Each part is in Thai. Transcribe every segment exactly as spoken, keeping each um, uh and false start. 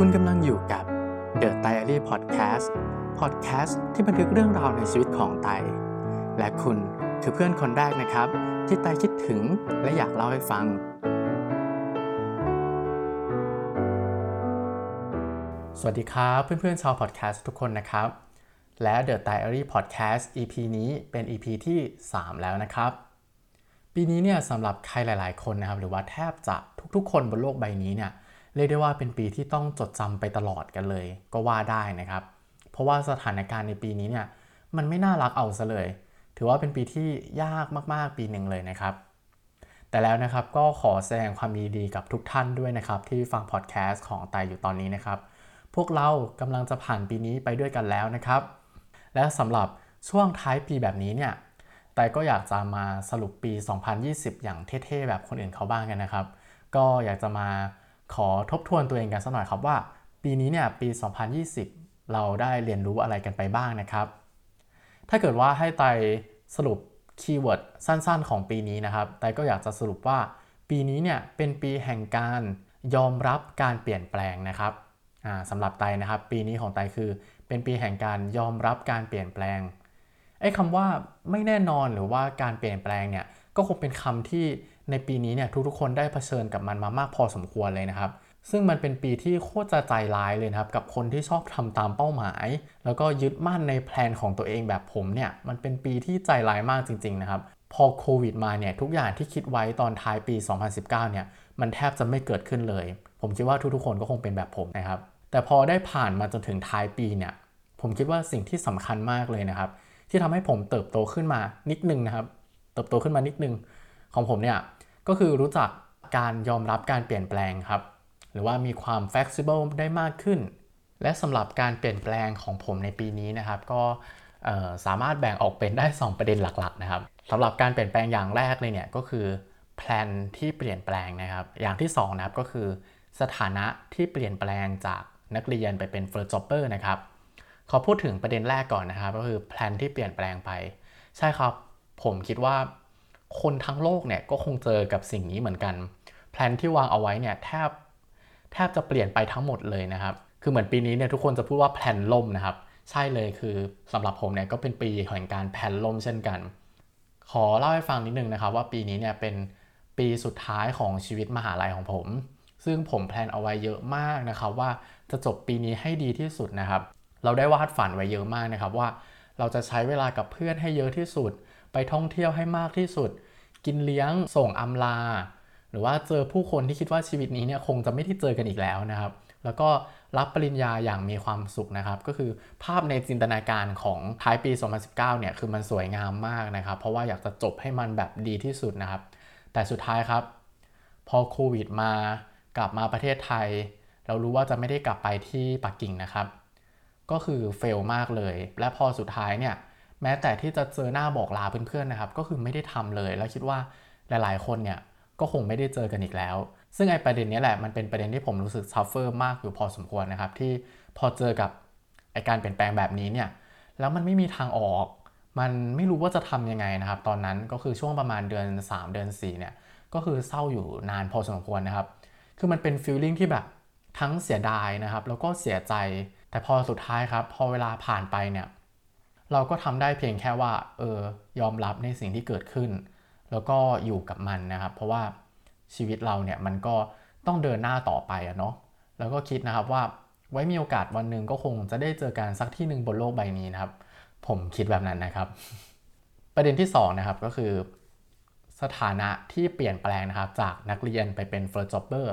คุณกำลังอยู่กับ The Diary Podcast Podcast ที่บันทึกเรื่องราวในชีวิตของไตและคุณคือเพื่อนคนแรกนะครับที่ไตคิดถึงและอยากเล่าให้ฟังสวัสดีครับเพื่อนๆชาว Podcast ทุกคนนะครับและ The Diary Podcast อี พี นี้เป็น อี พี ที่สามแล้วนะครับปีนี้เนี่ยสำหรับใครหลายๆคนนะครับหรือว่าแทบจะทุกๆคนบนโลกใบนี้เนี่ยเรียกได้ว่าเป็นปีที่ต้องจดจำไปตลอดกันเลยก็ว่าได้นะครับเพราะว่าสถานการณ์ในปีนี้เนี่ยมันไม่น่ารักเอาซะเลยถือว่าเป็นปีที่ยากมากๆปีหนึ่งเลยนะครับแต่แล้วนะครับก็ขอแสดงความยินดีกับทุกท่านด้วยนะครับที่ฟังพอดแคสต์ของไตอยู่ตอนนี้นะครับพวกเรากำลังจะผ่านปีนี้ไปด้วยกันแล้วนะครับและสำหรับช่วงท้ายปีแบบนี้เนี่ยไตก็อยากจะมาสรุปปีสองพันยี่สิบอย่างเท่ๆแบบคนอื่นเขาบ้างกันนะครับก็อยากจะมาขอทบทวนตัวเองกันสักหน่อยครับว่าปีนี้เนี่ยปีสองพันยี่สิบเราได้เรียนรู้อะไรกันไปบ้างนะครับถ้าเกิดว่าให้ไตสรุปคีย์เวิร์ดสั้นๆของปีนี้นะครับไตก็อยากจะสรุปว่าปีนี้เนี่ยเป็นปีแห่งการยอมรับการเปลี่ยนแปลงนะครับอ่าสำหรับไตนะครับปีนี้ของไตคือเป็นปีแห่งการยอมรับการเปลี่ยนแปลงไอ้คำว่าไม่แน่นอนหรือว่าการเปลี่ยนแปลงเนี่ยก็คงเป็นคำที่ในปีนี้เนี่ยทุกๆคนได้เผชิญกับมันมามากพอสมควรเลยนะครับซึ่งมันเป็นปีที่โคตรจะใจร้ายเลยนะครับกับคนที่ชอบทำตามเป้าหมายแล้วก็ยึดมั่นในแพลนของตัวเองแบบผมเนี่ยมันเป็นปีที่ใจร้ายมากจริงๆนะครับพอโควิดมาเนี่ยทุกอย่างที่คิดไว้ตอนท้ายปีสองพันสิบเก้าเนี่ยมันแทบจะไม่เกิดขึ้นเลยผมคิดว่าทุกๆคนก็คงเป็นแบบผมนะครับแต่พอได้ผ่านมาจนถึงท้ายปีเนี่ยผมคิดว่าสิ่งที่สำคัญมากเลยนะครับที่ทำให้ผมเติบโตขึ้นมานิดนึงนะครับเติบโตขึ้นมานิดนึงของผมเนี่ยก็คือรู้จักการยอมรับการเปลี่ยนแปลงครับหรือว่ามีความ flexible ได้มากขึ้นและสำหรับการเปลี่ยนแปลงของผมในปีนี้นะครับก็สามารถแบ่งออกเป็นได้สองประเด็นหลักๆนะครับสำหรับการเปลี่ยนแปลงอย่างแรกเลยเนี่ยก็คือแพลนที่เปลี่ยนแปลงนะครับอย่างที่สองนะครับก็คือสถานะที่เปลี่ยนแปลงจากนักเรียนไปเป็น first jobber นะครับขอพูดถึงประเด็นแรกก่อนนะครับก็คือแพลนที่เปลี่ยนแปลงไปใช่ครับผมคิดว่าคนทั้งโลกเนี่ยก็คงเจอกับสิ่งนี้เหมือนกันแพลนที่วางเอาไว้เนี่ยแทบแทบจะเปลี่ยนไปทั้งหมดเลยนะครับคือเหมือนปีนี้เนี่ยทุกคนจะพูดว่าแพลนล่มนะครับใช่เลยคือสำหรับผมเนี่ยก็เป็นปีแห่งการแพลนล่มเช่นกันขอเล่าให้ฟังนิดนึงนะครับว่าปีนี้เนี่ยเป็นปีสุดท้ายของชีวิตมหาลัยของผมซึ่งผมแพลนเอาไว้เยอะมากนะครับว่าจะจบปีนี้ให้ดีที่สุดนะครับเราได้วาดฝันไว้เยอะมากนะครับว่าเราจะใช้เวลากับเพื่อนให้เยอะที่สุดไปท่องเที่ยวให้มากที่สุดกินเลี้ยงส่งอำลาหรือว่าเจอผู้คนที่คิดว่าชีวิตนี้เนี่ยคงจะไม่ได้เจอกันอีกแล้วนะครับแล้วก็รับปริญญาอย่างมีความสุขนะครับก็คือภาพในจินตนาการของท้ายปีสองพันสิบเก้าเนี่ยคือมันสวยงามมากนะครับเพราะว่าอยากจะจบให้มันแบบดีที่สุดนะครับแต่สุดท้ายครับพอโควิดมากลับมาประเทศไทยเรารู้ว่าจะไม่ได้กลับไปที่ปักกิ่งนะครับก็คือเฟลมากเลยและพอสุดท้ายเนี่ยแม้แต่ที่จะเจอหน้าบอกลาเพื่อนๆนะครับก็คือไม่ได้ทำเลยแล้วคิดว่าหลายๆคนเนี่ยก็คงไม่ได้เจอกันอีกแล้วซึ่งไอ้ประเด็นนี้แหละมันเป็นประเด็นที่ผมรู้สึกซัฟเฟอร์มากอยู่พอสมควรนะครับที่พอเจอกับไอ้การเปลี่ยนแปลงแบบนี้เนี่ยแล้วมันไม่มีทางออกมันไม่รู้ว่าจะทำยังไงนะครับตอนนั้นก็คือช่วงประมาณเดือนสามเดือนสี่เนี่ยก็คือเศร้าอยู่นานพอสมควรนะครับคือมันเป็นฟีลลิ่งที่แบบทั้งเสียดายนะครับแล้วก็เสียใจแต่พอสุดท้ายครับพอเวลาผ่านไปเนี่ยเราก็ทำได้เพียงแค่ว่าเออยอมรับในสิ่งที่เกิดขึ้นแล้วก็อยู่กับมันนะครับเพราะว่าชีวิตเราเนี่ยมันก็ต้องเดินหน้าต่อไปอะเนาะแล้วก็คิดนะครับว่าไว้มีโอกาสวันหนึ่งก็คงจะได้เจอกันสักที่หนึ่งบนโลกใบนี้นะครับผมคิดแบบนั้นนะครับ ประเด็นที่สองนะครับก็คือสถานะที่เปลี่ยนแปลงนะครับจากนักเรียนไปเป็น first jobber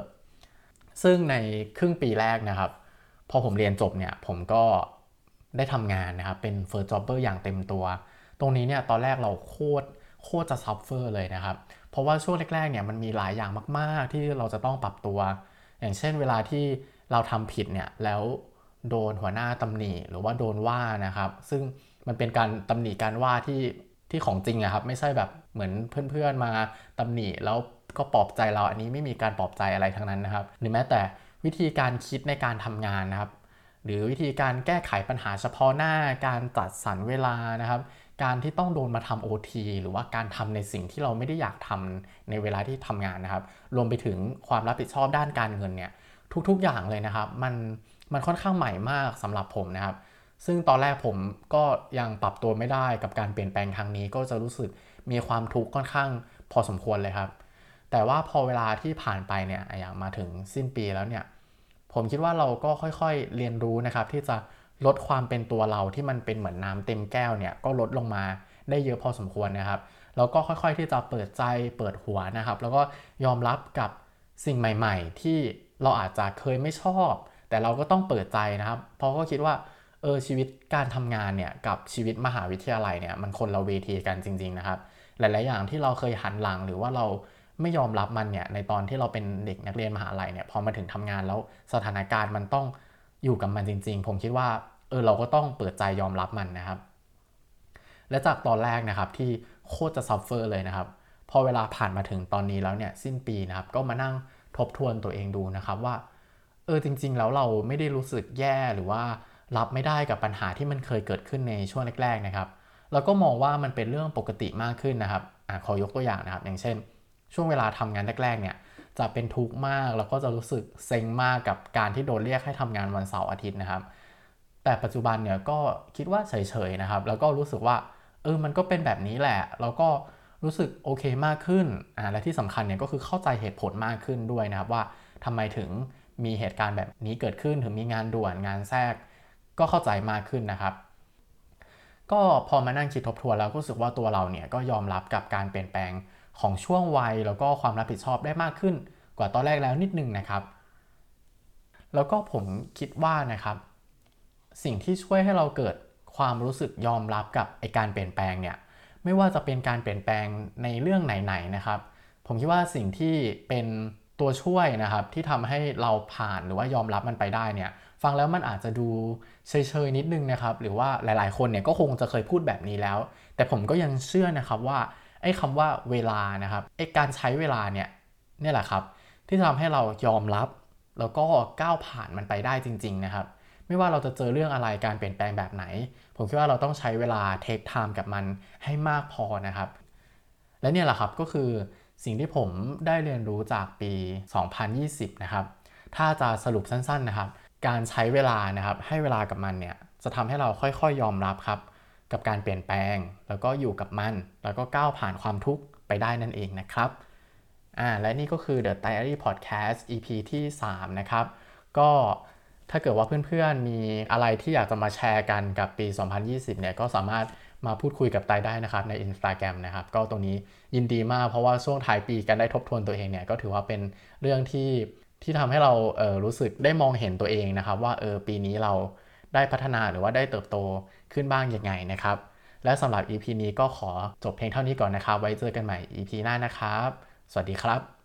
ซึ่งในครึ่งปีแรกนะครับพอผมเรียนจบเนี่ยผมก็ได้ทำงานนะครับเป็น first jobber อย่างเต็มตัวตรงนี้เนี่ยตอนแรกเราโคตรโคตรจะซัฟเฟอร์เลยนะครับเพราะว่าช่วงแรกๆเนี่ยมันมีหลายอย่างมากๆที่เราจะต้องปรับตัวอย่างเช่นเวลาที่เราทำผิดเนี่ยแล้วโดนหัวหน้าตำหนิหรือว่าโดนว่านะครับซึ่งมันเป็นการตำหนิการว่าที่ที่ของจริงนะครับไม่ใช่แบบเหมือนเพื่อนๆมาตำหนิแล้วก็ปลอบใจเราอันนี้ไม่มีการปลอบใจอะไรทั้งนั้นนะครับหรือแม้แต่วิธีการคิดในการทำงานนะครับหรือวิธีการแก้ไขปัญหาเฉพาะหน้าการจัดสรรเวลานะครับการที่ต้องโดนมาทำ โอ ที หรือว่าการทำในสิ่งที่เราไม่ได้อยากทำในเวลาที่ทำงานนะครับรวมไปถึงความรับผิดชอบด้านการเงินเนี่ย ทุกๆอย่างเลยนะครับมันมันค่อนข้างใหม่มากสำหรับผมนะครับซึ่งตอนแรกผมก็ยังปรับตัวไม่ได้กับการเปลี่ยนแปลงครั้งนี้ก็จะรู้สึกมีความทุกข์ค่อนข้างพอสมควรเลยครับแต่ว่าพอเวลาที่ผ่านไปเนี่ยอย่างมาถึงสิ้นปีแล้วเนี่ยผมคิดว่าเราก็ค่อยๆเรียนรู้นะครับที่จะลดความเป็นตัวเราที่มันเป็นเหมือนน้ำเต็มแก้วเนี่ยก็ลดลงมาได้เยอะพอสมควรนะครับแล้วก็ค่อยๆที่จะเปิดใจเปิดหัวนะครับแล้วก็ยอมรับกับสิ่งใหม่ๆที่เราอาจจะเคยไม่ชอบแต่เราก็ต้องเปิดใจนะครับเพราะก็คิดว่าเออชีวิตการทำงานเนี่ยกับชีวิตมหาวิทยาลัยเนี่ยมันคนละเวทีกันจริงๆนะครับหลายๆอย่างที่เราเคยหันหลังหรือว่าเราไม่ยอมรับมันเนี่ยในตอนที่เราเป็นเด็กนักเรียนมหาลัยเนี่ยพอมาถึงทำงานแล้วสถานการณ์มันต้องอยู่กับมันจริงๆผมคิดว่าเออเราก็ต้องเปิดใจยอมรับมันนะครับและจากตอนแรกนะครับที่โคตรจะซัฟเฟอร์เลยนะครับพอเวลาผ่านมาถึงตอนนี้แล้วเนี่ยสิ้นปีนะครับก็มานั่งทบทวนตัวเองดูนะครับว่าเออจริงๆแล้วเราไม่ได้รู้สึกแย่หรือว่ารับไม่ได้กับปัญหาที่มันเคยเกิดขึ้นในช่วงแรกๆนะครับแล้วก็มองว่ามันเป็นเรื่องปกติมากขึ้นนะครับอ่ะขอยกตัวอย่างนะครับอย่างเช่นช่วงเวลาทำงานแรกๆเนี่ยจะเป็นทุกข์มากแล้วก็จะรู้สึกเซ็งมากกับการที่โดนเรียกให้ทำงานวันเสาร์อาทิตย์นะครับแต่ปัจจุบันเนี่ยก็คิดว่าเฉยๆนะครับแล้วก็รู้สึกว่าเออมันก็เป็นแบบนี้แหละแล้วก็รู้สึกโอเคมากขึ้นอ่าและที่สำคัญเนี่ยก็คือเข้าใจเหตุผลมากขึ้นด้วยนะครับว่าทำไมถึงมีเหตุการณ์แบบนี้เกิดขึ้นถึงมีงานด่วนงานแทรกก็เข้าใจมากขึ้นนะครับก็พอมานั่งคิดทบทวนแล้วก็รู้สึกว่าตัวเราเนี่ยก็ยอมรับกับการเปลี่ยนแปลงของช่วงวัยแล้วก็ความรับผิดชอบได้มากขึ้นกว่าตอนแรกแล้วนิดนึงนะครับแล้วก็ผมคิดว่านะครับสิ่งที่ช่วยให้เราเกิดความรู้สึกยอมรับกับไอ้การเปลี่ยนแปลงเนี่ยไม่ว่าจะเป็นการเปลี่ยนแปลงในเรื่องไหนๆนะครับผมคิดว่าสิ่งที่เป็นตัวช่วยนะครับที่ทำให้เราผ่านหรือว่ายอมรับมันไปได้เนี่ยฟังแล้วมันอาจจะดูเฉยๆนิดนึงนะครับหรือว่าหลายๆคนเนี่ยก็คงจะเคยพูดแบบนี้แล้วแต่ผมก็ยังเชื่อนะครับว่าไอ้คำว่าเวลานะครับไอ้การใช้เวลาเนี่ยนี่แหละครับที่ทำให้เรายอมรับแล้วก็ก้าวผ่านมันไปได้จริงๆนะครับไม่ว่าเราจะเจอเรื่องอะไรการเปลี่ยนแปลงแบบไหนผมคิดว่าเราต้องใช้เวลาเทคไทม์กับมันให้มากพอนะครับและเนี่ยแหละครับก็คือสิ่งที่ผมได้เรียนรู้จากปีสองพันยี่สิบนะครับถ้าจะสรุปสั้นๆนะครับการใช้เวลานะครับให้เวลากับมันเนี่ยจะทำให้เราค่อยๆยอมรับครับกับการเปลี่ยนแปลงแล้วก็อยู่กับมันแล้วก็ก้าวผ่านความทุกข์ไปได้นั่นเองนะครับอ่าและนี่ก็คือ The Diary Podcast อี พี ที่สามนะครับก็ถ้าเกิดว่าเพื่อนๆมีอะไรที่อยากจะมาแชร์กันกับปีสองพันยี่สิบเนี่ยก็สามารถมาพูดคุยกับไตได้นะครับใน Instagram นะครับก็ตรงนี้ยินดีมากเพราะว่าช่วงท้ายปีกันได้ทบทวนตัวเองเนี่ยก็ถือว่าเป็นเรื่องที่ที่ทำให้เราเอ่อรู้สึกได้มองเห็นตัวเองนะครับว่าเออปีนี้เราได้พัฒนาหรือว่าได้เติบโตขึ้นบ้างยังไงนะครับและสำหรับ อี พี นี้ก็ขอจบเพียงเท่านี้ก่อนนะครับไว้เจอกันใหม่ อี พี หน้านะครับสวัสดีครับ